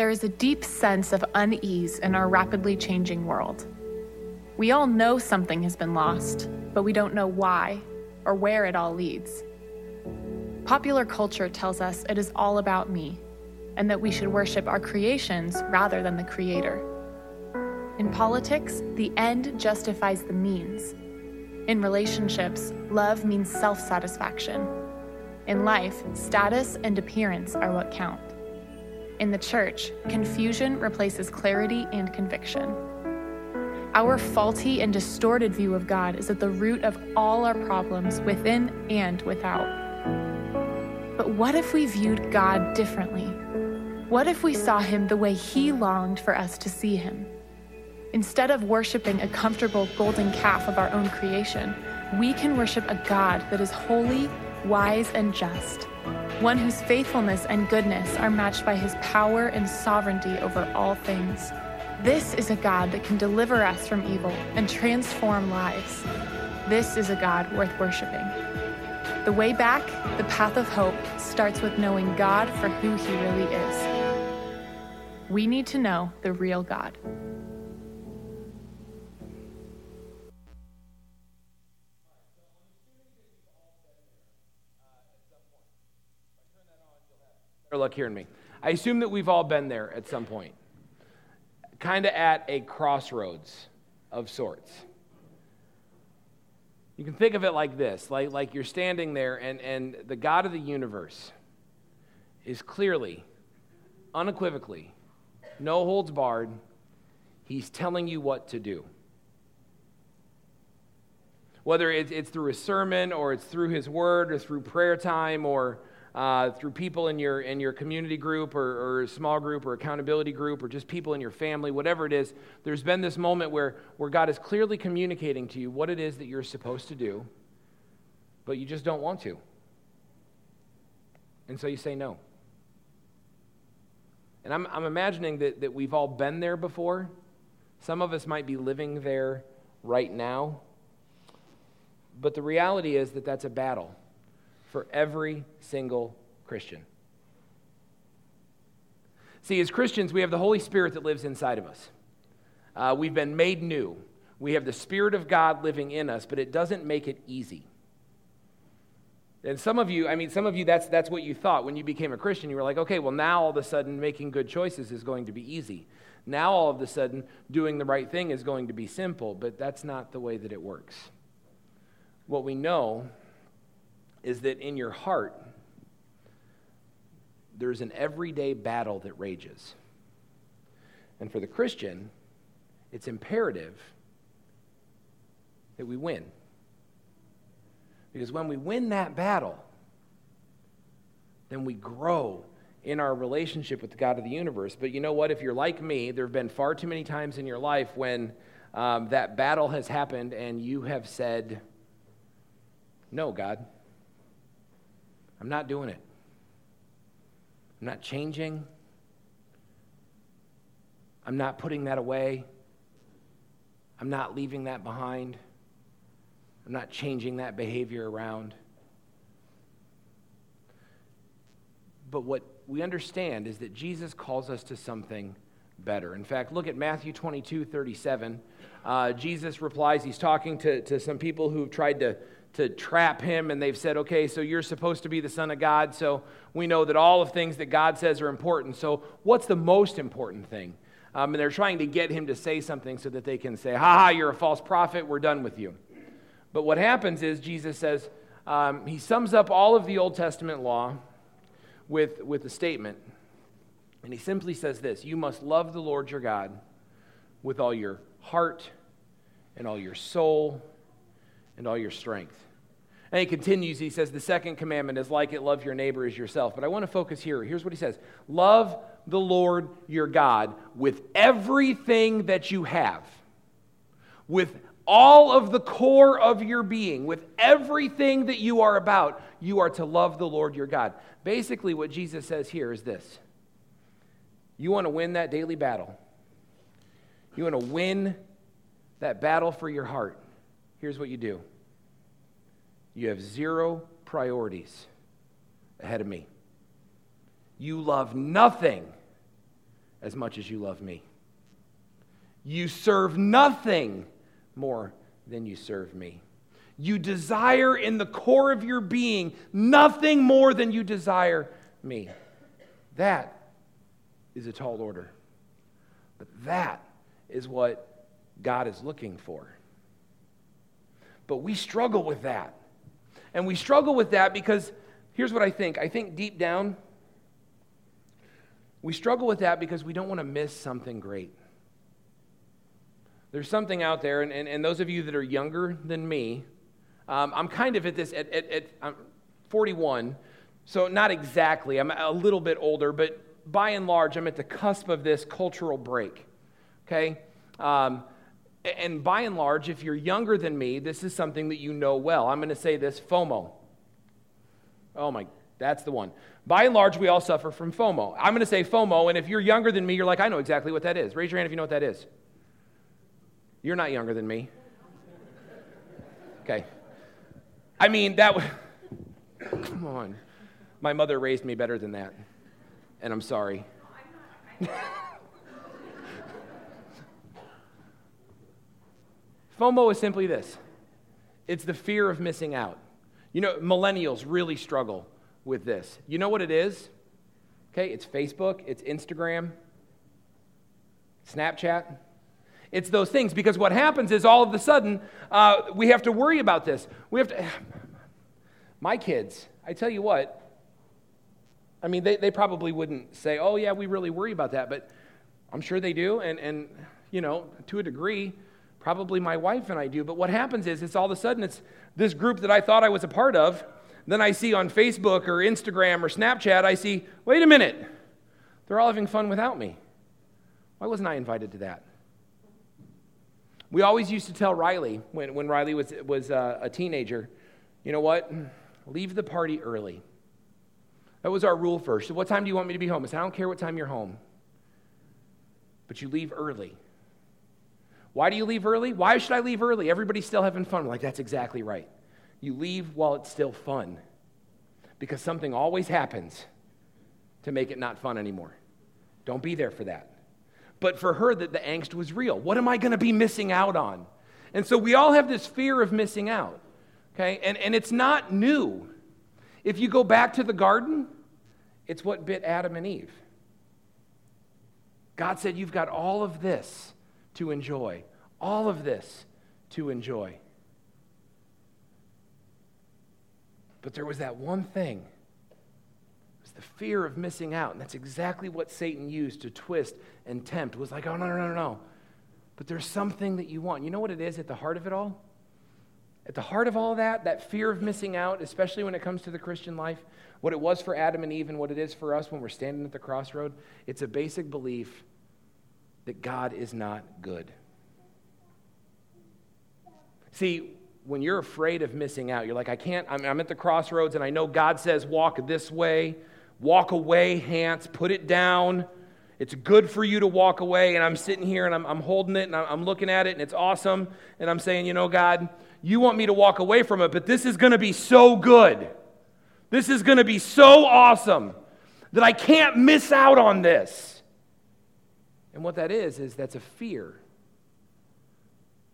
There is a deep sense of unease in our rapidly changing world. We all know something has been lost, but we don't know why or where it all leads. Popular culture tells us it is all about me, and that we should worship our creations rather than the creator. In politics, the end justifies the means. In relationships, love means self-satisfaction. In life, status and appearance are what count. In the church, confusion replaces clarity and conviction. Our faulty and distorted view of God is at the root of all our problems within and without. But what if we viewed God differently? What if we saw him the way he longed for us to see him? Instead of worshiping a comfortable golden calf of our own creation, we can worship a God that is holy, wise, and just, one whose faithfulness and goodness are matched by his power and sovereignty over all things. This is a God that can deliver us from evil and transform lives. This is a God worth worshiping. The way back, the path of hope, starts with knowing God for who he really is. We need to know the real God. Luck hearing me. I assume that we've all been there at some point, kind of at a crossroads of sorts. You can think of it like this, like you're standing there and the God of the universe is clearly, unequivocally, no holds barred, he's telling you what to do. Whether it's through a sermon or it's through his word or through prayer time or through people in your community group or small group or accountability group or just people in your family, whatever it is, there's been this moment where God is clearly communicating to you what it is that you're supposed to do, but you just don't want to. And so you say no. And I'm imagining that we've all been there before. Some of us might be living there right now. But the reality is that that's a battle for every single Christian. See, as Christians, we have the Holy Spirit that lives inside of us. We've been made new. We have the Spirit of God living in us, but it doesn't make it easy. And some of you, that's what you thought when you became a Christian. You were like, okay, well, now all of a sudden making good choices is going to be easy. Now all of a sudden doing the right thing is going to be simple, but that's not the way that it works. What we know is that in your heart, there's an everyday battle that rages. And for the Christian, it's imperative that we win. Because when we win that battle, then we grow in our relationship with the God of the universe. But you know what? If you're like me, there have been far too many times in your life when that battle has happened and you have said, "No, God. I'm not doing it. I'm not changing. I'm not putting that away. I'm not leaving that behind. I'm not changing that behavior around." But what we understand is that Jesus calls us to something better. In fact, look at Matthew 22:37. Jesus replies, he's talking to some people who've tried to trap him, and they've said, okay, so you're supposed to be the Son of God, so we know that all of things that God says are important, so what's the most important thing? And they're trying to get him to say something so that they can say, you're a false prophet, we're done with you. But what happens is Jesus says, he sums up all of the Old Testament law with a statement, and he simply says this: you must love the Lord your God with all your heart and all your soul and all your strength. And he continues, he says, the second commandment is like it, love your neighbor as yourself. But I want to focus here. Here's what he says: love the Lord your God with everything that you have, with all of the core of your being, with everything that you are about, you are to love the Lord your God. Basically, what Jesus says here is this: you want to win that daily battle. You want to win that battle for your heart. Here's what you do. You have zero priorities ahead of me. You love nothing as much as you love me. You serve nothing more than you serve me. You desire in the core of your being nothing more than you desire me. That is a tall order. But that is what God is looking for. But we struggle with that. And we struggle with that because, here's what I think. I think deep down, we struggle with that because we don't want to miss something great. There's something out there, and those of you that are younger than me, I'm kind of at this, I'm 41, so not exactly. I'm a little bit older, but by and large, I'm at the cusp of this cultural break, okay? And by and large, if you're younger than me, this is something that you know well. I'm going to say this, FOMO. Oh my, that's the one. By and large, we all suffer from FOMO. I'm going to say FOMO, and if you're younger than me, you're like, I know exactly what that is. Raise your hand if you know what that is. You're not younger than me. Okay. I mean, come on. My mother raised me better than that, and I'm sorry. FOMO is simply this. It's the fear of missing out. You know, millennials really struggle with this. You know what it is? Okay, it's Facebook, it's Instagram, Snapchat. It's those things, because what happens is all of a sudden we have to worry about this. We have to. My kids, I tell you what. I mean, they probably wouldn't say, "Oh yeah, we really worry about that," but I'm sure they do, and you know, to a degree, probably my wife and I do. But what happens is it's all of a sudden it's this group that I thought I was a part of. Then I see on Facebook or Instagram or Snapchat, I see, wait a minute, they're all having fun without me. Why wasn't I invited to that? We always used to tell Riley, when Riley was a teenager, you know what? Leave the party early. That was our rule first. So what time do you want me to be home? I said, I don't care what time you're home, but you leave early. Why do you leave early? Why should I leave early? Everybody's still having fun. We're like, that's exactly right. You leave while it's still fun, because something always happens to make it not fun anymore. Don't be there for that. But for her, the angst was real. What am I going to be missing out on? And so we all have this fear of missing out, okay? And it's not new. If you go back to the garden, it's what bit Adam and Eve. God said, you've got all of this to enjoy, all of this to enjoy. But there was that one thing. The fear of missing out, and that's exactly what Satan used to twist and tempt. Was like, oh, no. But there's something that you want. You know what it is at the heart of it all? At the heart of all that fear of missing out, especially when it comes to the Christian life, what it was for Adam and Eve and what it is for us when we're standing at the crossroad, it's a basic belief that God is not good. See, when you're afraid of missing out, you're like, I can't, I'm at the crossroads, and I know God says walk this way. Walk away, Hans, put it down. It's good for you to walk away. And I'm sitting here and I'm holding it and I'm looking at it and it's awesome. And I'm saying, you know, God, you want me to walk away from it, but this is going to be so good. This is going to be so awesome that I can't miss out on this. And what that is that's a fear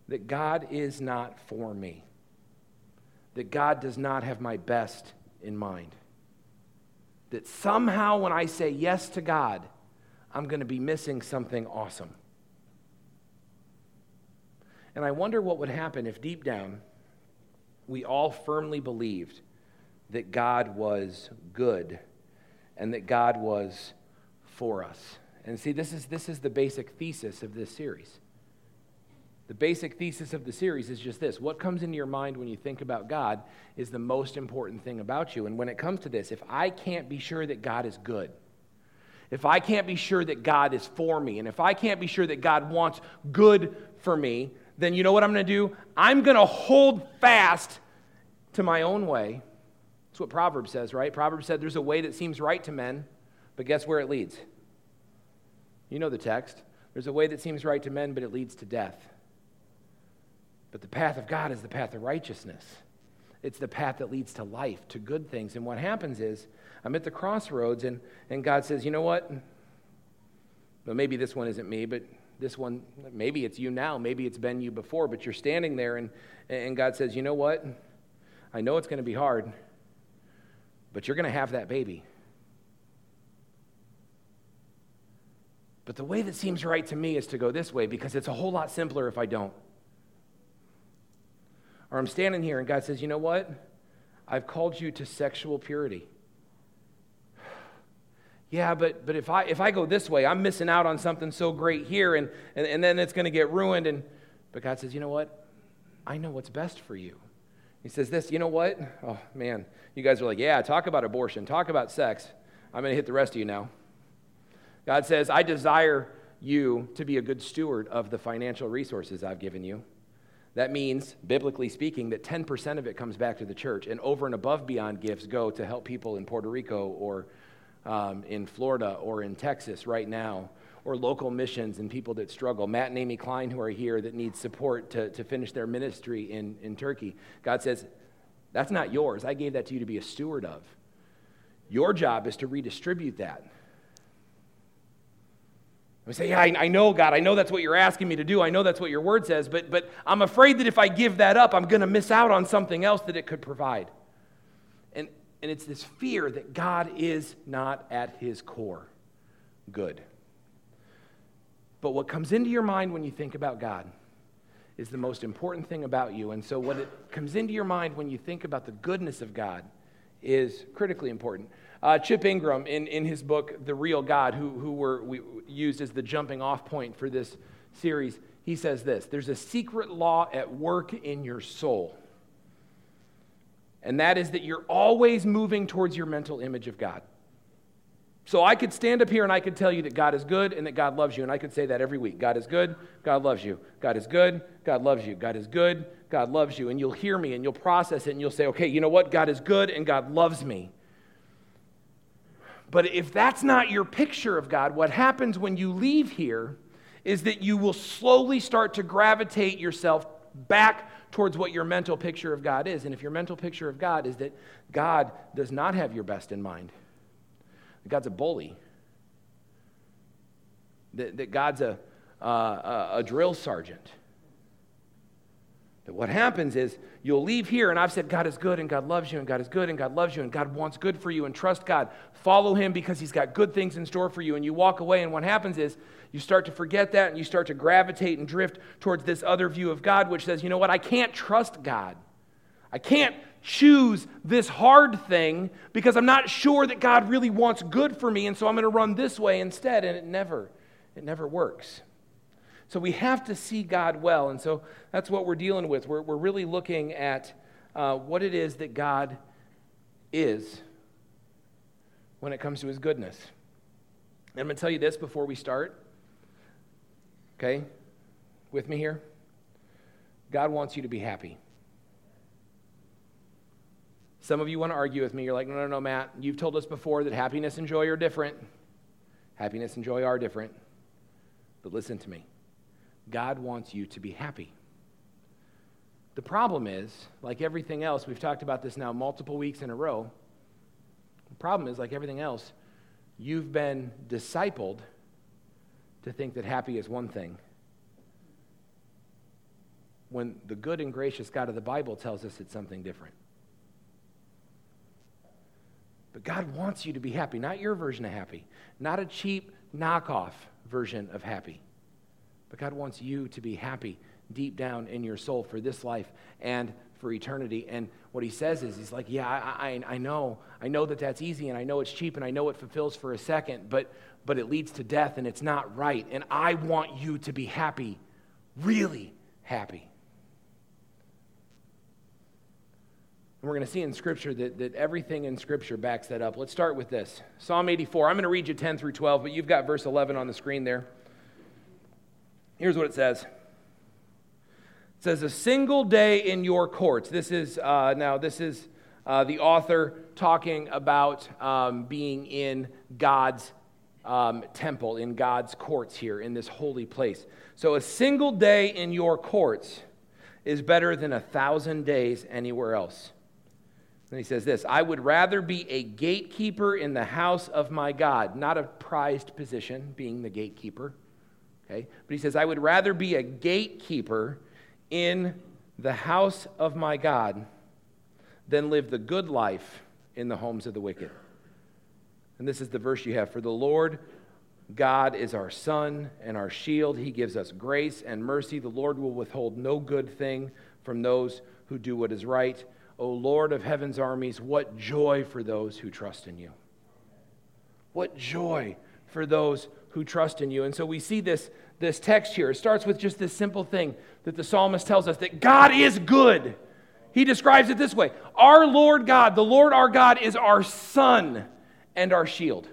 that God is not for me, that God does not have my best in mind. That somehow when I say yes to God, I'm going to be missing something awesome. And I wonder what would happen if deep down we all firmly believed that God was good and that God was for us. And see, this is the basic thesis of this series. The basic thesis of the series is just this. What comes into your mind when you think about God is the most important thing about you. And when it comes to this, if I can't be sure that God is good, if I can't be sure that God is for me, and if I can't be sure that God wants good for me, then you know what I'm going to do? I'm going to hold fast to my own way. That's what Proverbs says, right? Proverbs said there's a way that seems right to men, but guess where it leads? You know the text. There's a way that seems right to men, but it leads to death. But the path of God is the path of righteousness. It's the path that leads to life, to good things. And what happens is, I'm at the crossroads, and God says, you know what? But maybe this one isn't me, but this one, maybe it's you now, maybe it's been you before, but you're standing there and God says, you know what? I know it's going to be hard, but you're going to have that baby. But the way that seems right to me is to go this way because it's a whole lot simpler if I don't. Or I'm standing here and God says, you know what? I've called you to sexual purity. Yeah, but if I go this way, I'm missing out on something so great here, and then it's going to get ruined. But God says, you know what? I know what's best for you. He says this, you know what? Oh, man, you guys are like, yeah, talk about abortion, talk about sex. I'm going to hit the rest of you now. God says, I desire you to be a good steward of the financial resources I've given you. That means, biblically speaking, that 10% of it comes back to the church, and over and above beyond gifts go to help people in Puerto Rico or in Florida or in Texas right now, or local missions and people that struggle. Matt and Amy Klein, who are here, that need support to finish their ministry in Turkey. God says, that's not yours. I gave that to you to be a steward of. Your job is to redistribute that. We say, yeah, I know, God. I know that's what you're asking me to do. I know that's what your word says, but I'm afraid that if I give that up, I'm going to miss out on something else that it could provide. And it's this fear that God is not at his core good. But what comes into your mind when you think about God is the most important thing about you. And so what it comes into your mind when you think about the goodness of God is critically important. Chip Ingram, in his book, The Real God, who we used as the jumping off point for this series, he says this: there's a secret law at work in your soul. And that is that you're always moving towards your mental image of God. So I could stand up here and I could tell you that God is good and that God loves you. And I could say that every week. God is good. God loves you. God is good. God loves you. God is good. God loves you. And you'll hear me and you'll process it and you'll say, okay, you know what? God is good and God loves me. But if that's not your picture of God, what happens when you leave here is that you will slowly start to gravitate yourself back towards what your mental picture of God is. And if your mental picture of God is that God does not have your best in mind, that God's a bully, that God's a drill sergeant, that what happens is you'll leave here, and I've said God is good, and God loves you, and God is good, and God loves you, and God wants good for you, and trust God. Follow him because he's got good things in store for you, and you walk away, and what happens is you start to forget that, and you start to gravitate and drift towards this other view of God, which says, you know what, I can't trust God. I can't choose this hard thing because I'm not sure that God really wants good for me, and so I'm going to run this way instead, and it never works. So we have to see God well, and so that's what we're dealing with. We're really looking at what it is that God is when it comes to his goodness. And I'm going to tell you this before we start. Okay? With me here? God wants you to be happy. Some of you want to argue with me. You're like, no, Matt. You've told us before that happiness and joy are different. Happiness and joy are different. But listen to me. God wants you to be happy. The problem is, like everything else, we've talked about this now multiple weeks in a row. The problem is, like everything else, you've been discipled to think that happy is one thing, when the good and gracious God of the Bible tells us it's something different. But God wants you to be happy, not your version of happy, not a cheap knockoff version of happy. But God wants you to be happy deep down in your soul for this life and for eternity. And what he says is, he's like, yeah, I know that that's easy, and I know it's cheap, and I know it fulfills for a second, but it leads to death, and it's not right. And I want you to be happy, really happy. And we're going to see in Scripture that everything in Scripture backs that up. Let's start with this. Psalm 84. I'm going to read you 10 through 12, but you've got verse 11 on the screen there. Here's what it says. It says, a single day in your courts. This is the author talking about being in God's temple, in God's courts here, in this holy place. So a single day in your courts is better than 1,000 days anywhere else. And he says this, I would rather be a gatekeeper in the house of my God, not a prized position, being the gatekeeper. Okay? But he says, I would rather be a gatekeeper in the house of my God than live the good life in the homes of the wicked. And this is the verse you have. For the Lord God is our sun and our shield. He gives us grace and mercy. The Lord will withhold no good thing from those who do what is right. O Lord of heaven's armies, what joy for those who trust in you. What joy for those who trust in you. And so we see this text here. It starts with just this simple thing that the psalmist tells us, that God is good. He describes it this way. Our Lord God, the Lord our God, is our sun and our shield.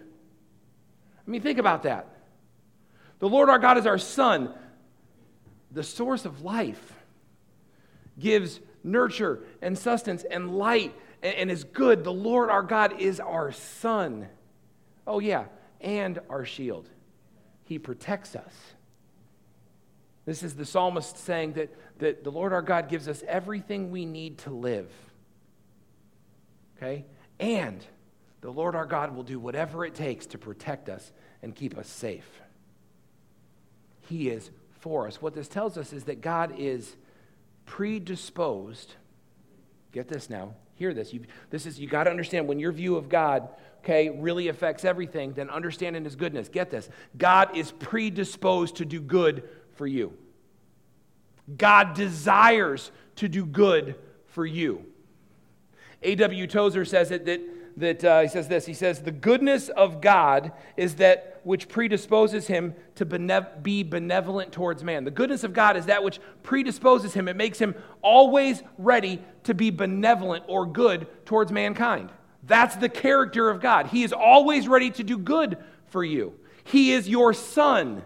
I mean, think about that. The Lord our God is our sun. The source of life gives nurture and sustenance and light and is good. The Lord our God is our sun. Oh yeah, and our shield. He protects us. This is the psalmist saying that the Lord our God gives us everything we need to live. Okay? And the Lord our God will do whatever it takes to protect us and keep us safe. He is for us. What this tells us is that God is predisposed. Get this now. Hear this. You got to understand, when your view of God, okay, really affects everything, then understand in his goodness. Get this. God is predisposed to do good for you. God desires to do good for you. A. W. Tozer says it that he says this. He says, the goodness of God is that which predisposes him to be benevolent towards man. The goodness of God is that which predisposes him. It makes him always ready to be benevolent or good towards mankind. That's the character of God. He is always ready to do good for you. He is your sun.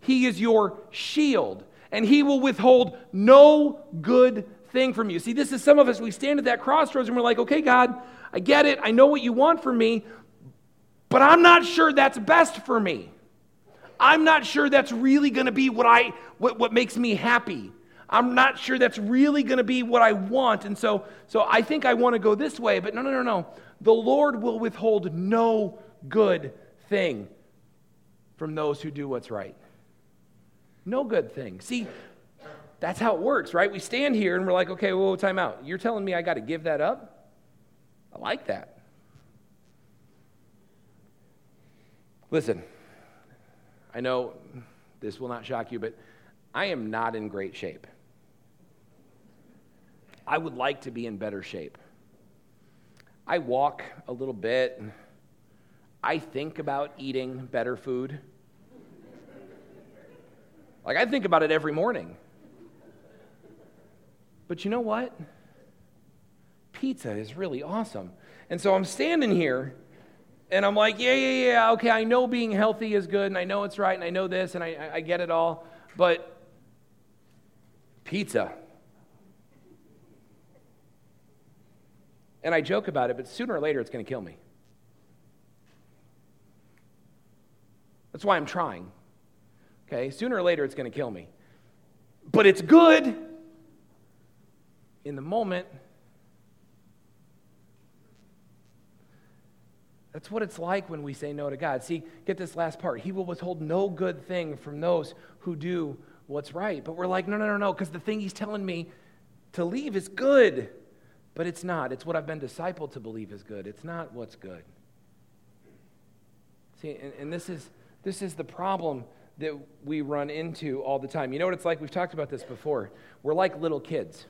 He is your shield. And he will withhold no good thing from you. See, this is some of us. We stand at that crossroads and we're like, okay, God, I get it. I know what you want from me, but I'm not sure that's best for me. I'm not sure that's really going to be what makes me happy. I'm not sure that's really going to be what I want. And so I think I want to go this way, but no. The Lord will withhold no good thing from those who do what's right. No good thing. See, that's how it works, right? We stand here and we're like, okay, whoa, time out. You're telling me I got to give that up? I like that. Listen, I know this will not shock you, but I am not in great shape. I would like to be in better shape. I walk a little bit. I think about eating better food. Like, I think about it every morning. But you know what? Pizza is really awesome. And so I'm standing here and I'm like, yeah. Okay, I know being healthy is good and I know it's right and I know this and I get it all, but pizza. And I joke about it, but sooner or later it's going to kill me. That's why I'm trying. Okay, sooner or later it's going to kill me. But it's good in the moment. That's what it's like when we say no to God. See, get this last part. He will withhold no good thing from those who do what's right. But we're like, no, because the thing he's telling me to leave is good. But it's not. It's what I've been discipled to believe is good. It's not what's good. See, and this is the problem that we run into all the time. You know what it's like? We've talked about this before. We're like little kids.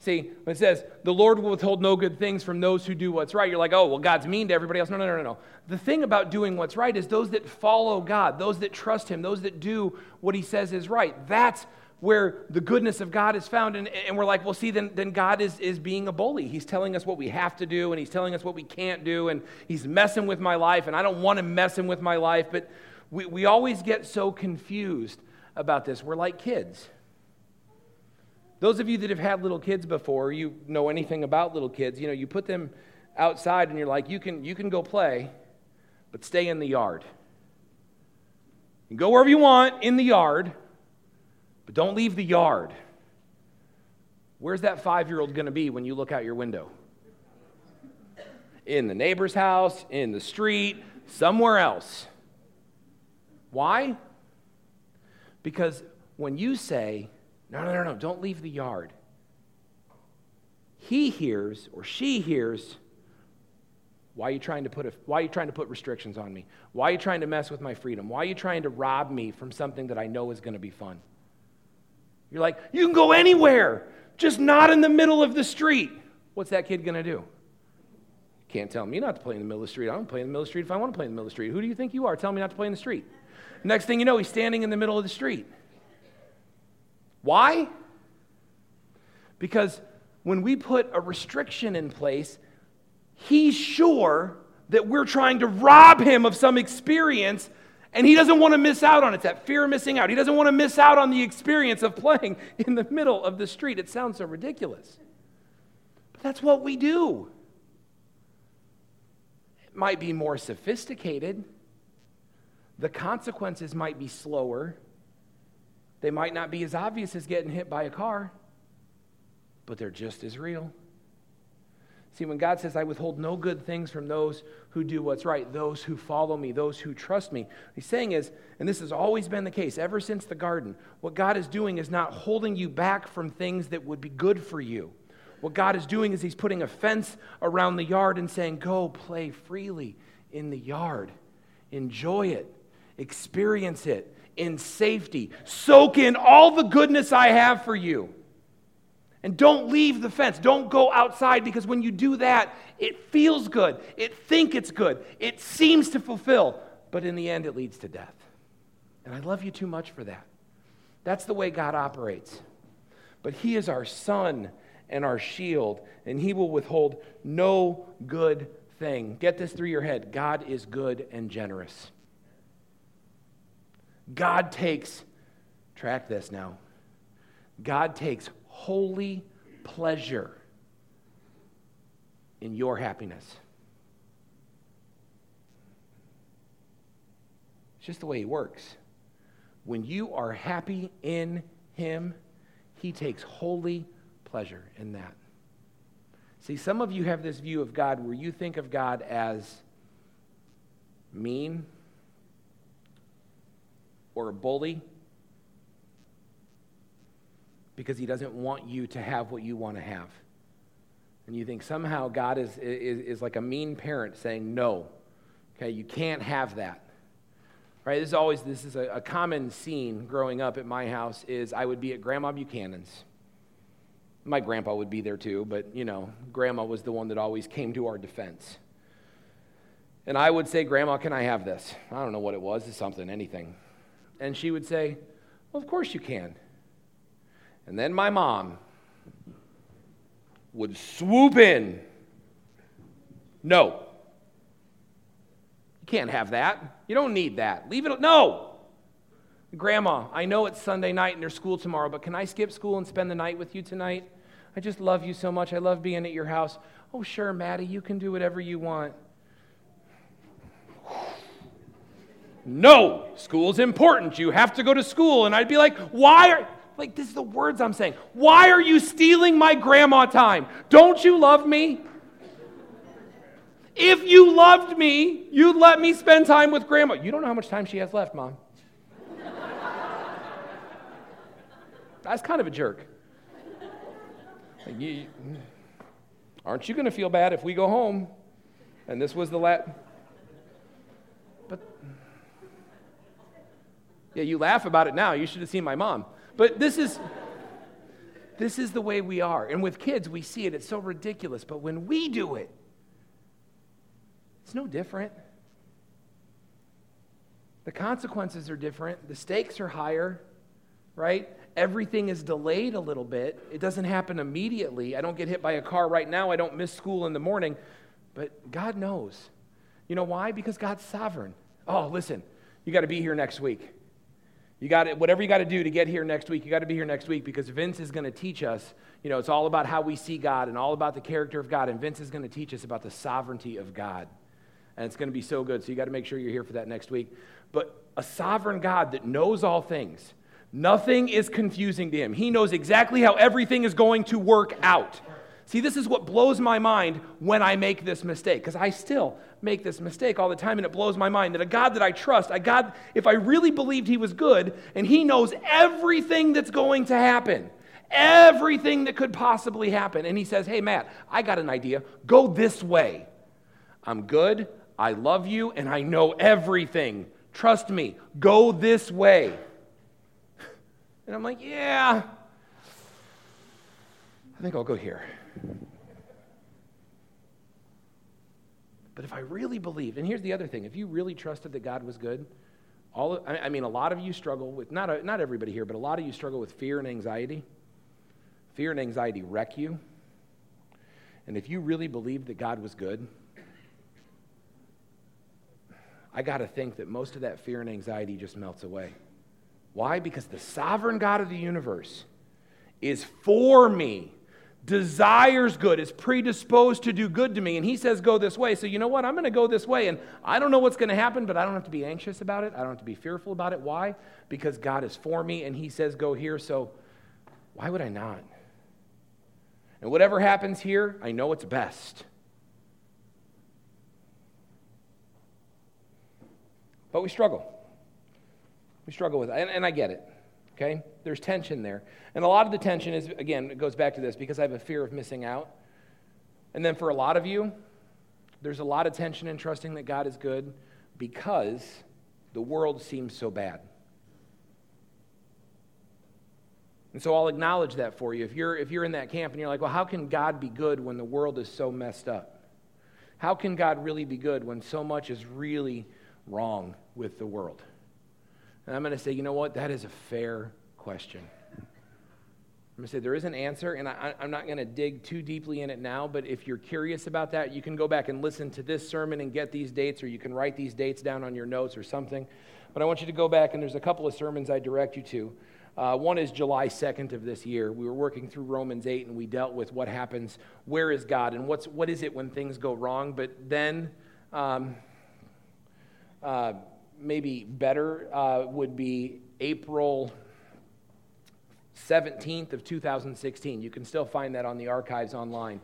See, when it says, the Lord will withhold no good things from those who do what's right, you're like, oh, well, God's mean to everybody else. No. The thing about doing what's right is those that follow God, those that trust him, those that do what he says is right. That's where the goodness of God is found. And we're like, well, see, then God is being a bully. He's telling us what we have to do, and he's telling us what we can't do, and he's messing with my life, and I don't want to mess him with my life. But we always get so confused about this. We're like kids. Those of you that have had little kids before, you know anything about little kids, you know, you put them outside and you're like, you can go play, but stay in the yard. You can go wherever you want in the yard, but don't leave the yard. Where's that 5-year-old going to be when you look out your window? In the neighbor's house, in the street, somewhere else. Why? Because when you say, no, don't leave the yard, he hears or she hears, why are you trying to put restrictions on me? Why are you trying to mess with my freedom? Why are you trying to rob me from something that I know is going to be fun? You're like, you can go anywhere, just not in the middle of the street. What's that kid going to do? Can't tell me not to play in the middle of the street. I don't play in the middle of the street if I want to play in the middle of the street. Who do you think you are? Tell me not to play in the street. Next thing you know, he's standing in the middle of the street. Why? Because when we put a restriction in place, he's sure that we're trying to rob him of some experience, and he doesn't want to miss out on it. It's that fear of missing out. He doesn't want to miss out on the experience of playing in the middle of the street. It sounds so ridiculous. But that's what we do. Might be more sophisticated. The consequences might be slower. They might not be as obvious as getting hit by a car, but they're just as real. See, when God says, I withhold no good things from those who do what's right, those who follow me, those who trust me, what he's saying is, and this has always been the case, ever since the garden, what God is doing is not holding you back from things that would be good for you. What God is doing is he's putting a fence around the yard and saying, go play freely in the yard. Enjoy it. Experience it in safety. Soak in all the goodness I have for you. And don't leave the fence. Don't go outside, because when you do that, it feels good. It's good. It seems to fulfill. But in the end, it leads to death. And I love you too much for that. That's the way God operates. But he is our son and our shield, and he will withhold no good thing. Get this through your head. God is good and generous. God takes, track this now, God takes holy pleasure in your happiness. It's just the way he works. When you are happy in him, he takes holy pleasure in that. See, some of you have this view of God where you think of God as mean or a bully because he doesn't want you to have what you want to have. And you think somehow God is like a mean parent saying, no, okay, you can't have that. Right? This is a common scene growing up at my house is I would be at Grandma Buchanan's. My grandpa would be there too, but, Grandma was the one that always came to our defense. And I would say, Grandma, can I have this? I don't know what it was. It's something, anything. And she would say, well, of course you can. And then my mom would swoop in. No. You can't have that. You don't need that. Leave it. No. Grandma, I know it's Sunday night and there's school tomorrow, but can I skip school and spend the night with you tonight? I just love you so much. I love being at your house. Oh, sure, Maddie, you can do whatever you want. No, school's important. You have to go to school. And I'd be like, this is the words I'm saying. Why are you stealing my grandma time? Don't you love me? If you loved me, you'd let me spend time with Grandma. You don't know how much time she has left, Mom. That's kind of a jerk. Like, aren't you going to feel bad if we go home? And this was the last. But yeah, you laugh about it now. You should have seen my mom. But this is the way we are. And with kids, we see it. It's so ridiculous. But when we do it, it's no different. The consequences are different. The stakes are higher, right? Everything is delayed a little bit. It doesn't happen immediately. I don't get hit by a car right now. I don't miss school in the morning. But God knows. You know why? Because God's sovereign. Oh, listen, you got to be here next week. You got it. Whatever you got to do to get here next week, you got to be here next week, because Vince is going to teach us, it's all about how we see God and all about the character of God. And Vince is going to teach us about the sovereignty of God. And it's going to be so good. So you got to make sure you're here for that next week. But a sovereign God that knows all things, Nothing is confusing to him. He knows exactly how everything is going to work out. See, this is what blows my mind when I make this mistake, because I still make this mistake all the time, and it blows my mind that a God that I trust, a God, if I really believed he was good, and he knows everything that's going to happen, everything that could possibly happen, and he says, hey, Matt, I got an idea. Go this way. I'm good, I love you, and I know everything. Trust me. Go this way. And I'm like, yeah, I think I'll go here. But if I really believed, and here's the other thing, if you really trusted that God was good, a lot of you struggle with, not everybody here, but a lot of you struggle with fear and anxiety. Fear and anxiety wreck you. And if you really believed that God was good, I got to think that most of that fear and anxiety just melts away. Why? Because the sovereign God of the universe is for me, desires good, is predisposed to do good to me, and he says go this way, so you know what? I'm going to go this way, and I don't know what's going to happen, but I don't have to be anxious about it. I don't have to be fearful about it. Why? Because God is for me, and he says go here, so why would I not? And whatever happens here, I know it's best. But we struggle. We struggle with it, and I get it. Okay? There's tension there. And a lot of the tension is, again, it goes back to this, because I have a fear of missing out. And then for a lot of you, there's a lot of tension in trusting that God is good because the world seems so bad. And so I'll acknowledge that for you. If you're in that camp and you're like, well, how can God be good when the world is so messed up? How can God really be good when so much is really wrong with the world? And I'm going to say, you know what? That is a fair question. I'm going to say there is an answer, and I'm not going to dig too deeply in it now, but if you're curious about that, you can go back and listen to this sermon and get these dates, or you can write these dates down on your notes or something. But I want you to go back, and there's a couple of sermons I direct you to. One is July 2nd of this year. We were working through Romans 8, and we dealt with what happens, where is God, and what is it when things go wrong. But then maybe better would be April 17th of 2016. You can still find that on the archives online.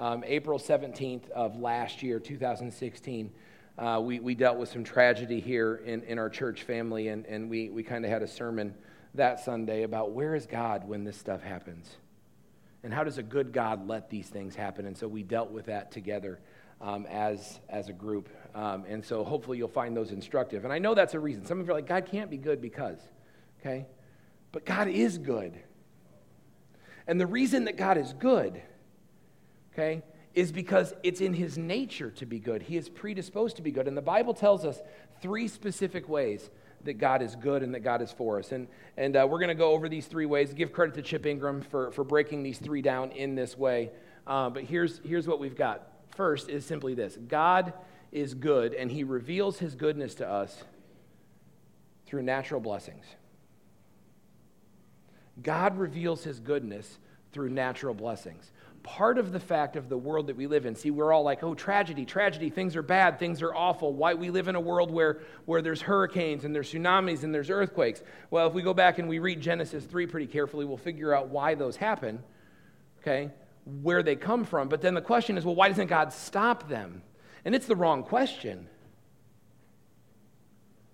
April 17th of last year, 2016, we dealt with some tragedy here in our church family, and we kind of had a sermon that Sunday about where is God when this stuff happens? And how does a good God let these things happen? And so we dealt with that together as a group. And so hopefully you'll find those instructive. And I know that's a reason. Some of you are like, God can't be good because, okay? But God is good. And the reason that God is good, okay, is because it's in his nature to be good. He is predisposed to be good. And the Bible tells us three specific ways that God is good and that God is for us. And we're going to go over these three ways. Give credit to Chip Ingram for breaking these three down in this way. But here's what we've got. First is simply this. God is good, and he reveals his goodness to us through natural blessings. God reveals his goodness through natural blessings. Part of the fact of the world that we live in, see, we're all like, oh, tragedy, things are bad, things are awful. Why we live in a world where there's hurricanes and there's tsunamis and there's earthquakes. Well, if we go back and we read Genesis 3 pretty carefully, we'll figure out why those happen, okay, where they come from. But then the question is, well, why doesn't God stop them? And it's the wrong question.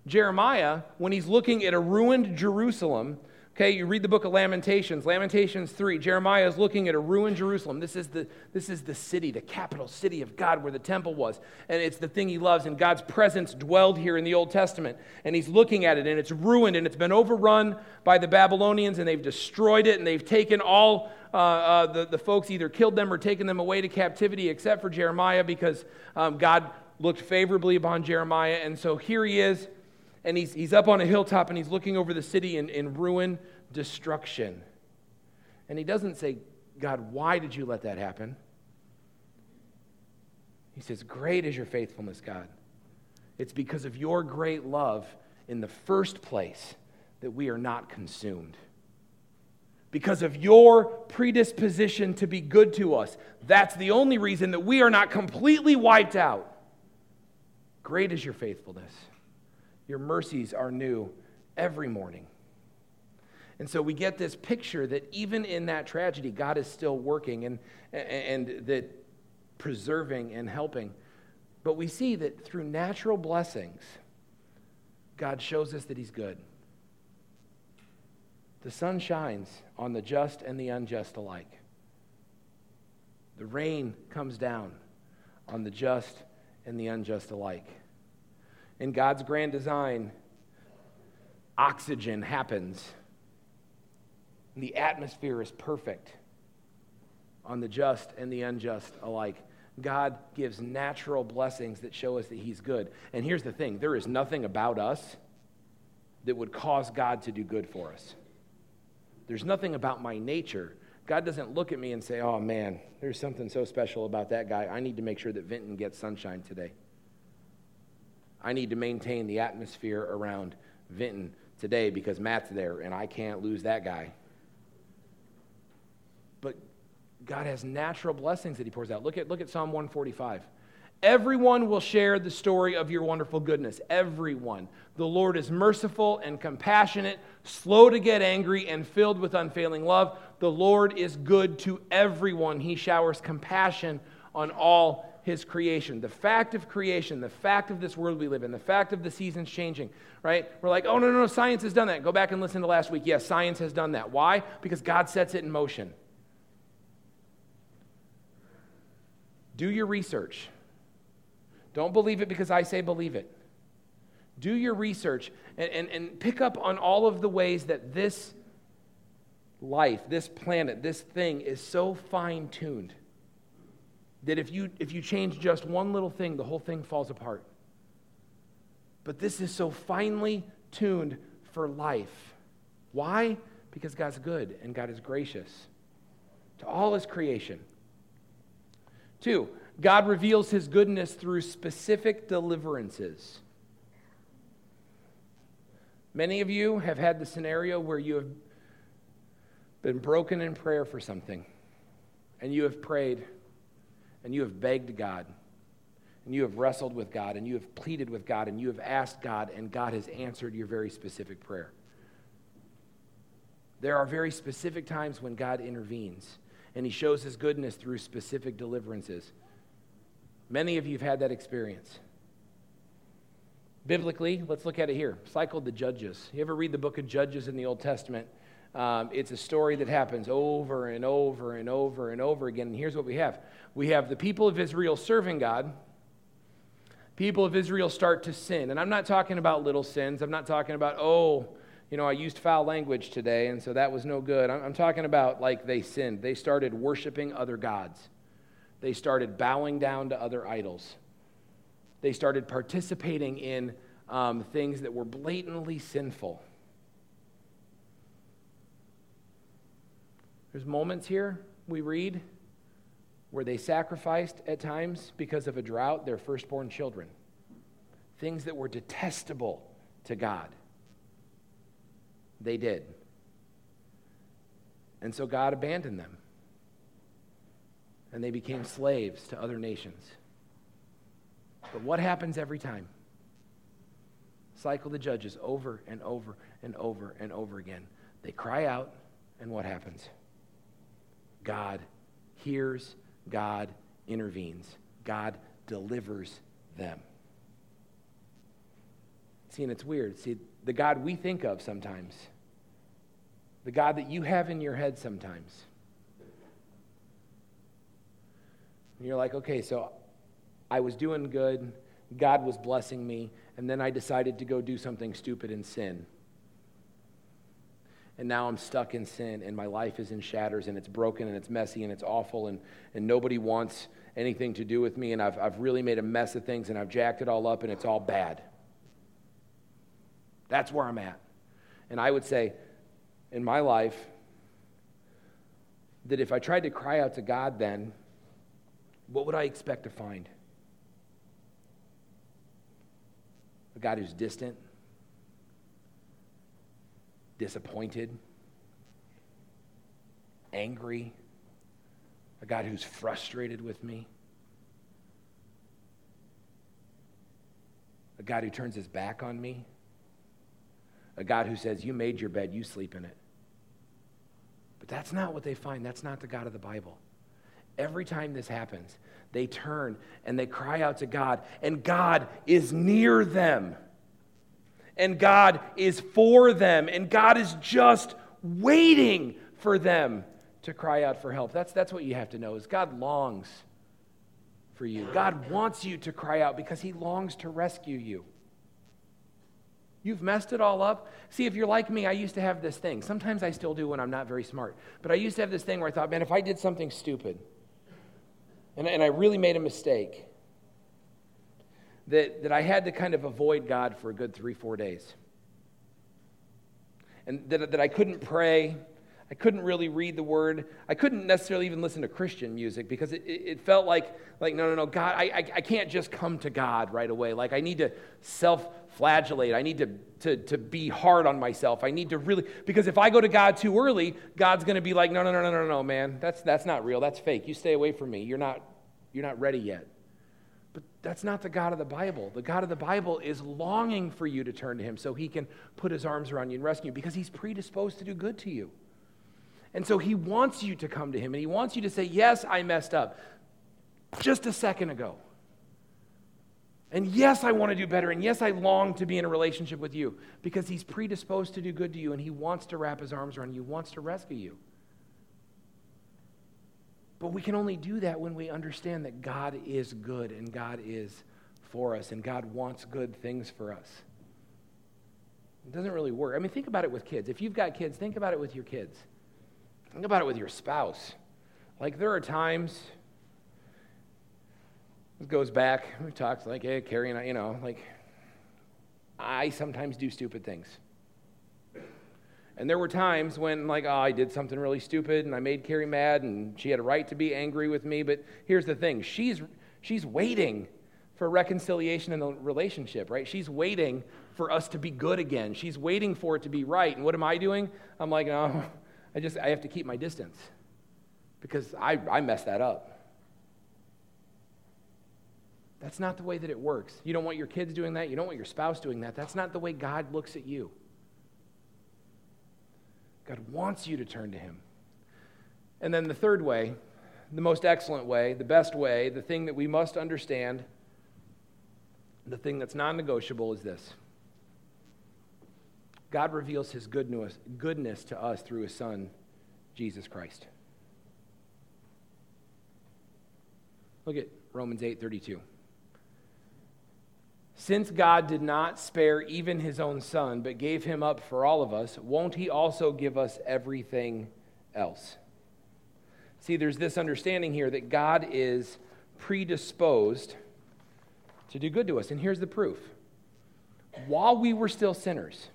Jeremiah, when he's looking at a ruined Jerusalem, okay, you read the book of Lamentations, Lamentations 3, Jeremiah is looking at a ruined Jerusalem. This is the city, the capital city of God where the temple was. And it's the thing he loves, and God's presence dwelled here in the Old Testament. And he's looking at it, and it's ruined, and it's been overrun by the Babylonians, and they've destroyed it, and they've taken all... the folks either killed them or taken them away to captivity, except for Jeremiah, because God looked favorably upon Jeremiah. And so here he is, and he's up on a hilltop, and he's looking over the city in ruin, destruction. And he doesn't say, God, why did you let that happen? He says, great is your faithfulness, God. It's because of your great love in the first place that we are not consumed. Because of your predisposition to be good to us. That's the only reason that we are not completely wiped out. Great is your faithfulness. Your mercies are new every morning. And so we get this picture that even in that tragedy, God is still working and that preserving and helping. But we see that through natural blessings, God shows us that he's good. The sun shines on the just and the unjust alike. The rain comes down on the just and the unjust alike. In God's grand design, oxygen happens. The atmosphere is perfect on the just and the unjust alike. God gives natural blessings that show us that he's good. And here's the thing, there is nothing about us that would cause God to do good for us. There's nothing about my nature. God doesn't look at me and say, oh man, there's something so special about that guy. I need to make sure that Vinton gets sunshine today. I need to maintain the atmosphere around Vinton today because Matt's there and I can't lose that guy. But God has natural blessings that he pours out. Look at Psalm 145. Everyone will share the story of your wonderful goodness. Everyone. The Lord is merciful and compassionate, slow to get angry, and filled with unfailing love. The Lord is good to everyone. He showers compassion on all his creation. The fact of creation, the fact of this world we live in, the fact of the seasons changing, right? We're like, oh, no, science has done that. Go back and listen to last week. Yes, science has done that. Why? Because God sets it in motion. Do your research. Don't believe it because I say believe it. Do your research and pick up on all of the ways that this life, this planet, this thing is so fine-tuned that if you change just one little thing, the whole thing falls apart. But this is so finely tuned for life. Why? Because God's good and God is gracious to all his creation. 2, God reveals his goodness through specific deliverances. Many of you have had the scenario where you have been broken in prayer for something, and you have prayed, and you have begged God, and you have wrestled with God, and you have pleaded with God, and you have asked God, and God has answered your very specific prayer. There are very specific times when God intervenes, and he shows his goodness through specific deliverances. Many of you have had that experience. Biblically, let's look at it here. Cycle the Judges. You ever read the book of Judges in the Old Testament? It's a story that happens over and over and over and over again. And here's what we have. We have the people of Israel serving God. People of Israel start to sin. And I'm not talking about little sins. I'm not talking about, I used foul language today, and so that was no good. I'm talking about, like, they sinned. They started worshiping other gods. They started bowing down to other idols. They started participating in things that were blatantly sinful. There's moments here, we read, where they sacrificed at times because of a drought their firstborn children. Things that were detestable to God. They did. And so God abandoned them. And they became slaves to other nations. But what happens every time? Cycle the Judges over and over and over and over again. They cry out, and what happens? God hears, God intervenes, God delivers them. See, and it's weird. See, the God we think of sometimes, the God that you have in your head sometimes, and you're like, okay, so I was doing good, God was blessing me, and then I decided to go do something stupid and sin. And now I'm stuck in sin, and my life is in shatters, and it's broken, and it's messy, and it's awful, and nobody wants anything to do with me, and I've really made a mess of things, and I've jacked it all up, and it's all bad. That's where I'm at. And I would say, in my life, that if I tried to cry out to God then, what would I expect to find? A God who's distant, disappointed, angry, a God who's frustrated with me, a God who turns his back on me, a God who says, you made your bed, you sleep in it. But that's not what they find. That's not the God of the Bible. Every time this happens, they turn and they cry out to God, and God is near them, and God is for them, and God is just waiting for them to cry out for help. That's what you have to know, is God longs for you. God wants you to cry out because he longs to rescue you. You've messed it all up. See, if you're like me, I used to have this thing. Sometimes I still do when I'm not very smart. But I used to have this thing where I thought, man, if I did something stupid and I really made a mistake, that I had to kind of avoid God for a good 3-4 days. And that I couldn't pray. I couldn't really read the word. I couldn't necessarily even listen to Christian music because it felt like no, God, I can't just come to God right away. Like, I need to self-flagellate. I need to be hard on myself. I need to really, because if I go to God too early, God's going to be like, no, man, that's not real. That's fake. You stay away from me. You're not ready yet. But that's not the God of the Bible. The God of the Bible is longing for you to turn to him so he can put his arms around you and rescue you, because he's predisposed to do good to you. And so he wants you to come to him, and he wants you to say, yes, I messed up just a second ago. And yes, I want to do better, and yes, I long to be in a relationship with you, because he's predisposed to do good to you, and he wants to wrap his arms around you, wants to rescue you. But we can only do that when we understand that God is good, and God is for us, and God wants good things for us. It doesn't really work. I mean, think about it with kids. If you've got kids, think about it with your kids. Think about it with your spouse. Like, there are times, it goes back, we talked, like, hey, Carrie and I, like, I sometimes do stupid things. And there were times when, like, I did something really stupid, and I made Carrie mad, and she had a right to be angry with me. But here's the thing. She's waiting for reconciliation in the relationship, right? She's waiting for us to be good again. She's waiting for it to be right. And what am I doing? I'm like, no, I have to keep my distance because I messed that up. That's not the way that it works. You don't want your kids doing that. You don't want your spouse doing that. That's not the way God looks at you. God wants you to turn to him. And then the third way, the most excellent way, the best way, the thing that we must understand, the thing that's non-negotiable is this. God reveals his goodness to us through his son, Jesus Christ. Look at Romans 8:32. Since God did not spare even his own son, but gave him up for all of us, won't he also give us everything else? See, there's this understanding here that God is predisposed to do good to us. And here's the proof. While we were still sinners,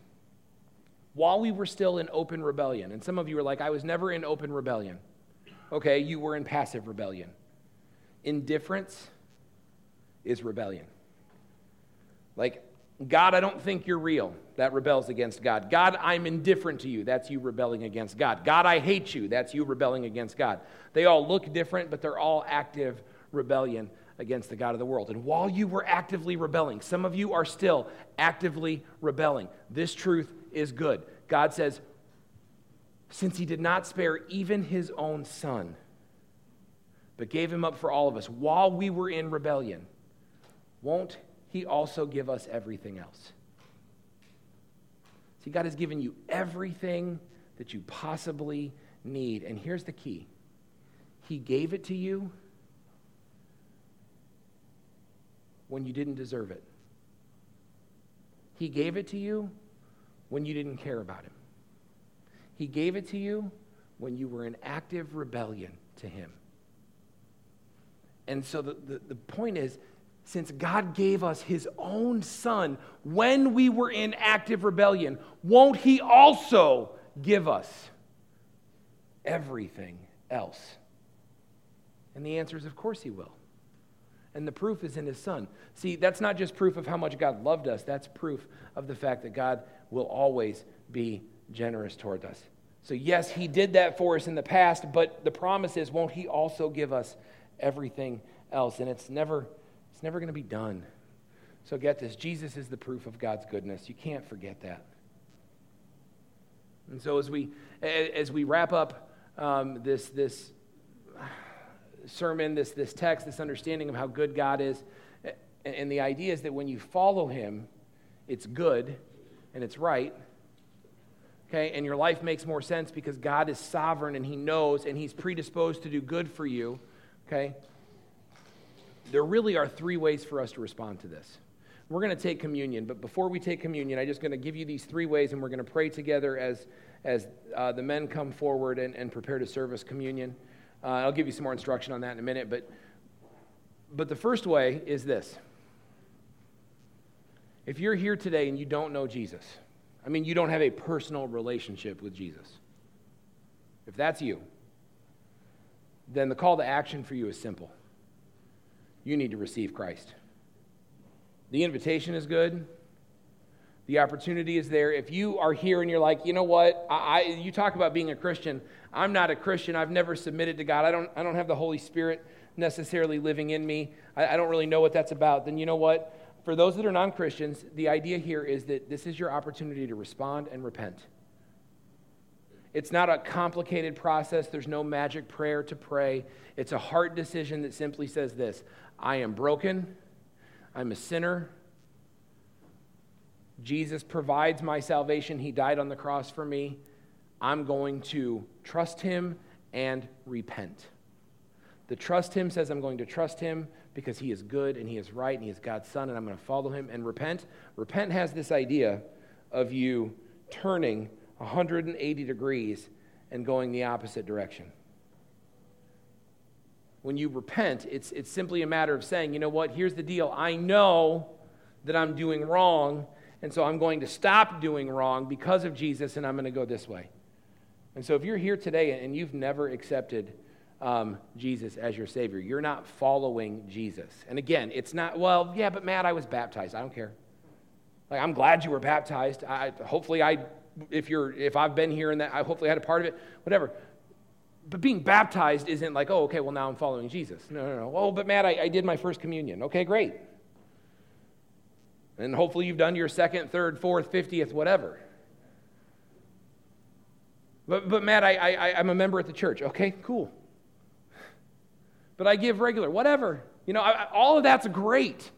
while we were still in open rebellion, and some of you are like, I was never in open rebellion. Okay, you were in passive rebellion. Indifference is rebellion. Like, God, I don't think you're real. That rebels against God. God, I'm indifferent to you. That's you rebelling against God. God, I hate you. That's you rebelling against God. They all look different, but they're all active rebellion against the God of the world. And while you were actively rebelling, some of you are still actively rebelling. This truth is good. God says, since he did not spare even his own son, but gave him up for all of us while we were in rebellion, won't he also give us everything else? See, God has given you everything that you possibly need. And here's the key. He gave it to you when you didn't deserve it. He gave it to you when you didn't care about him. He gave it to you when you were in active rebellion to him. And so the point is, since God gave us his own son when we were in active rebellion, won't he also give us everything else? And the answer is, of course he will. And the proof is in his son. See, that's not just proof of how much God loved us. That's proof of the fact that God will always be generous toward us. So yes, he did that for us in the past, but the promise is, won't he also give us everything else? And it's never going to be done. So get this, Jesus is the proof of God's goodness. You can't forget that. And so as we wrap up this sermon, this text, this understanding of how good God is. And the idea is that when you follow him, it's good and it's right. Okay, and your life makes more sense because God is sovereign and he knows and he's predisposed to do good for you. Okay, there really are three ways for us to respond to this. We're going to take communion, but before we take communion, I'm just going to give you these three ways, and we're going to pray together as the men come forward and prepare to serve us communion. I'll give you some more instruction on that in a minute, but the first way is this. If you're here today and you don't know Jesus, I mean, you don't have a personal relationship with Jesus. If that's you, then the call to action for you is simple. You need to receive Christ. The invitation is good. The opportunity is there. If you are here and you're like, you know what, you talk about being a Christian. I'm not a Christian. I've never submitted to God. I don't have the Holy Spirit necessarily living in me. I don't really know what that's about. Then you know what? For those that are non-Christians, the idea here is that this is your opportunity to respond and repent. It's not a complicated process. There's no magic prayer to pray. It's a hard decision that simply says this: I am broken. I'm a sinner. Jesus provides my salvation. He died on the cross for me. I'm going to trust him and repent. The trust him says I'm going to trust him because he is good and he is right and he is God's son, and I'm going to follow him and repent. Repent has this idea of you turning 180 degrees and going the opposite direction. When you repent, it's simply a matter of saying, you know what, here's the deal. I know that I'm doing wrong, and so I'm going to stop doing wrong because of Jesus, and I'm going to go this way. And so if you're here today and you've never accepted Jesus as your Savior, you're not following Jesus. And again, it's not, well, yeah, but Matt, I was baptized. I don't care. Like, I'm glad you were baptized. If I've been here and that, I hopefully had a part of it, whatever. But being baptized isn't like, oh, okay, well, now I'm following Jesus. No. Oh, but Matt, I did my first communion. Okay, great. And hopefully you've done your second, third, fourth, 50th, whatever. But Matt, I'm a member at the church. Okay, cool. But I give regular, whatever. You know, all of that's great.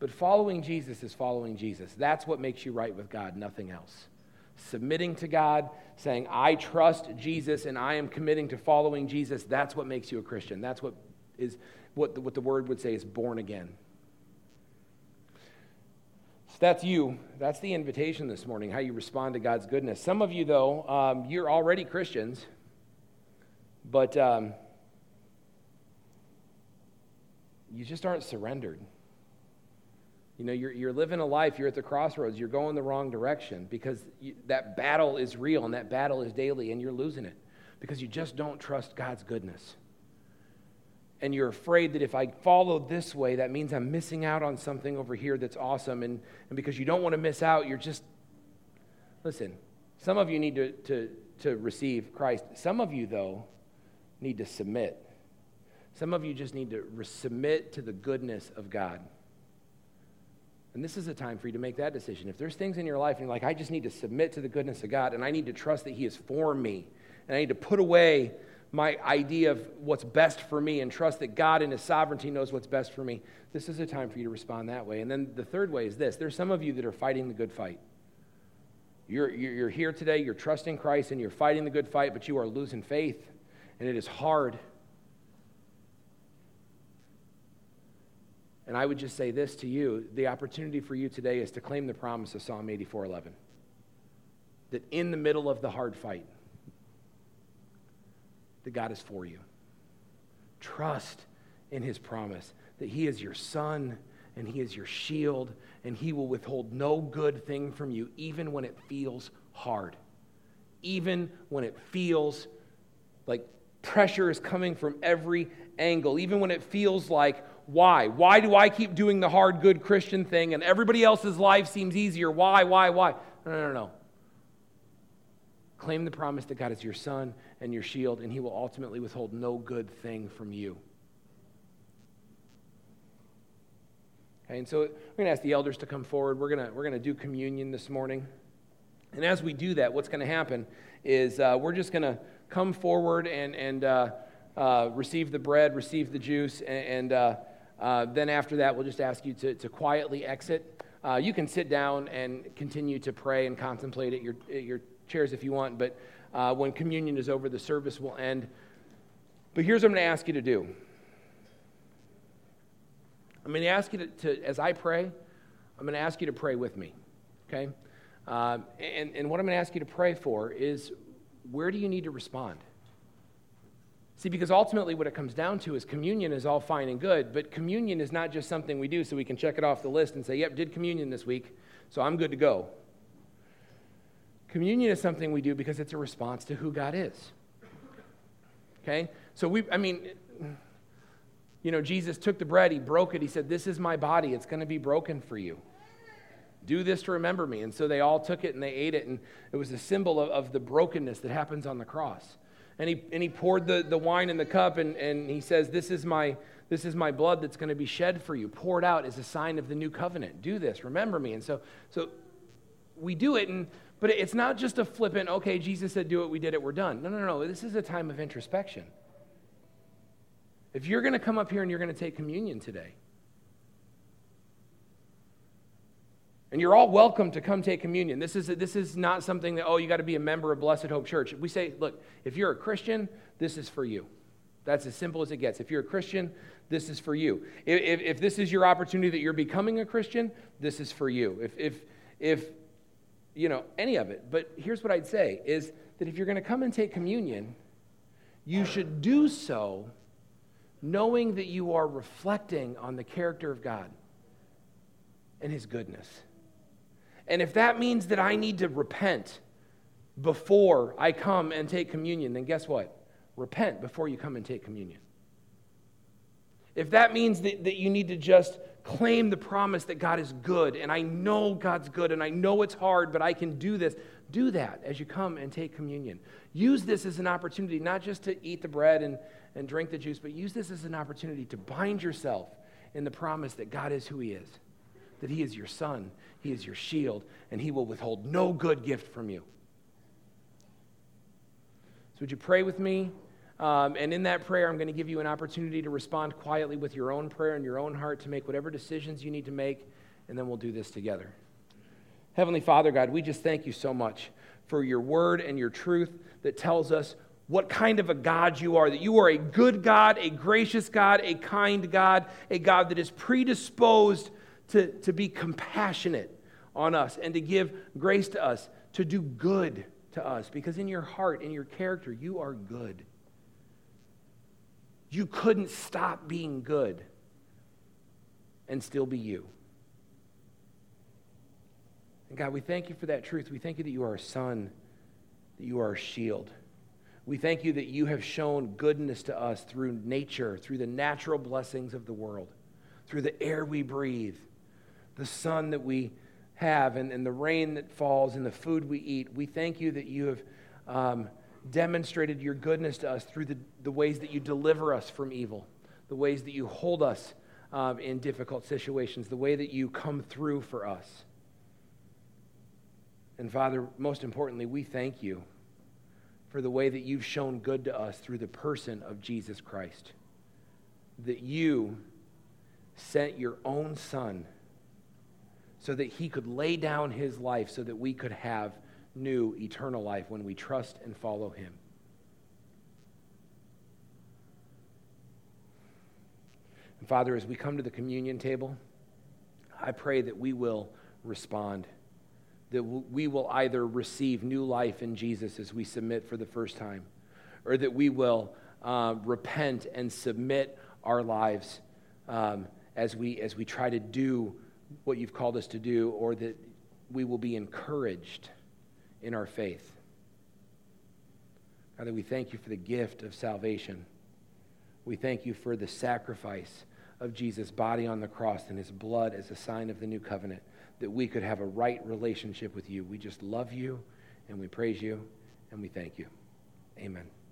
But following Jesus is following Jesus. That's what makes you right with God, nothing else. Submitting to God, saying, I trust Jesus and I am committing to following Jesus, that's what makes you a Christian. That's what the word would say is born again. So that's you. That's the invitation this morning, how you respond to God's goodness. Some of you, though, you're already Christians, but you just aren't surrendered. You know, you're living a life, you're at the crossroads, you're going the wrong direction because that battle is real and that battle is daily and you're losing it because you just don't trust God's goodness. And you're afraid that if I follow this way, that means I'm missing out on something over here that's awesome. And because you don't want to miss out, you're just... Listen, some of you need to receive Christ. Some of you, though, need to submit. Some of you just need to submit to the goodness of God. And this is a time for you to make that decision. If there's things in your life and you're like, I just need to submit to the goodness of God and I need to trust that he is for me and I need to put away my idea of what's best for me and trust that God in his sovereignty knows what's best for me, this is a time for you to respond that way. And then the third way is this. There's some of you that are fighting the good fight. You're here today, you're trusting Christ and you're fighting the good fight, but you are losing faith and it is hard. And I would just say this to you, the opportunity for you today is to claim the promise of Psalm 84:11, that in the middle of the hard fight, that God is for you. Trust in his promise that he is your son and he is your shield and he will withhold no good thing from you, even when it feels hard, even when it feels like pressure is coming from every angle, even when it feels like, Why do I keep doing the hard, good Christian thing and everybody else's life seems easier? Why? No. Claim the promise that God is your son and your shield and he will ultimately withhold no good thing from you. Okay, and so we're going to ask the elders to come forward. We're going to do communion this morning. And as we do that, what's going to happen is we're just going to come forward and receive the bread, receive the juice, and then after that, we'll just ask you to quietly exit. You can sit down and continue to pray and contemplate at your chairs if you want, but when communion is over, the service will end. But here's what I'm going to ask you to do. I'm going to ask you to as I pray, I'm going to ask you to pray with me, okay? And what I'm going to ask you to pray for is, where do you need to respond? See, because ultimately what it comes down to is communion is all fine and good, but communion is not just something we do so we can check it off the list and say, yep, did communion this week, so I'm good to go. Communion is something we do because it's a response to who God is, okay? So Jesus took the bread, he broke it, he said, this is my body, it's going to be broken for you. Do this to remember me. And so they all took it and they ate it, and it was a symbol of the brokenness that happens on the cross. And he poured the wine in the cup, and he says, this is my blood that's going to be shed for you, poured out as a sign of the new covenant. Do this, remember me. And so we do it, but it's not just a flippant, okay, Jesus said do it, we did it, we're done. No, this is a time of introspection. If you're going to come up here and you're going to take communion today, and you're all welcome to come take communion. This is not something that, you got to be a member of Blessed Hope Church. We say, look, if you're a Christian, this is for you. That's as simple as it gets. If you're a Christian, this is for you. If this is your opportunity that you're becoming a Christian, this is for you. If any of it. But here's what I'd say is that if you're going to come and take communion, you should do so knowing that you are reflecting on the character of God and his goodness. And if that means that I need to repent before I come and take communion, then guess what? Repent before you come and take communion. If that means that you need to just claim the promise that God is good, and I know God's good, and I know it's hard, but I can do this, do that as you come and take communion. Use this as an opportunity not just to eat the bread and drink the juice, but use this as an opportunity to bind yourself in the promise that God is who he is, that he is your son, he is your shield, and he will withhold no good gift from you. So would you pray with me? And in that prayer, I'm going to give you an opportunity to respond quietly with your own prayer and your own heart to make whatever decisions you need to make, and then we'll do this together. Heavenly Father, God, we just thank you so much for your word and your truth that tells us what kind of a God you are, that you are a good God, a gracious God, a kind God, a God that is predisposed to be compassionate on us and to give grace to us, to do good to us, because in your heart, in your character, you are good. You couldn't stop being good and still be you. And God, we thank you for that truth. We thank you that you are a son, that you are a shield. We thank you that you have shown goodness to us through nature, through the natural blessings of the world, through the air we breathe, the sun that we have, and the rain that falls, and the food we eat. We thank you that you have demonstrated your goodness to us through the ways that you deliver us from evil, the ways that you hold us in difficult situations, the way that you come through for us. And Father, most importantly, we thank you for the way that you've shown good to us through the person of Jesus Christ, that you sent your own son so that he could lay down his life so that we could have new eternal life when we trust and follow him. And Father, as we come to the communion table, I pray that we will respond, that we will either receive new life in Jesus as we submit for the first time, or that we will repent and submit our lives as we try to do what you've called us to do, or that we will be encouraged in our faith. Father, we thank you for the gift of salvation. We thank you for the sacrifice of Jesus' body on the cross and his blood as a sign of the new covenant, that we could have a right relationship with you. We just love you, and we praise you, and we thank you. Amen.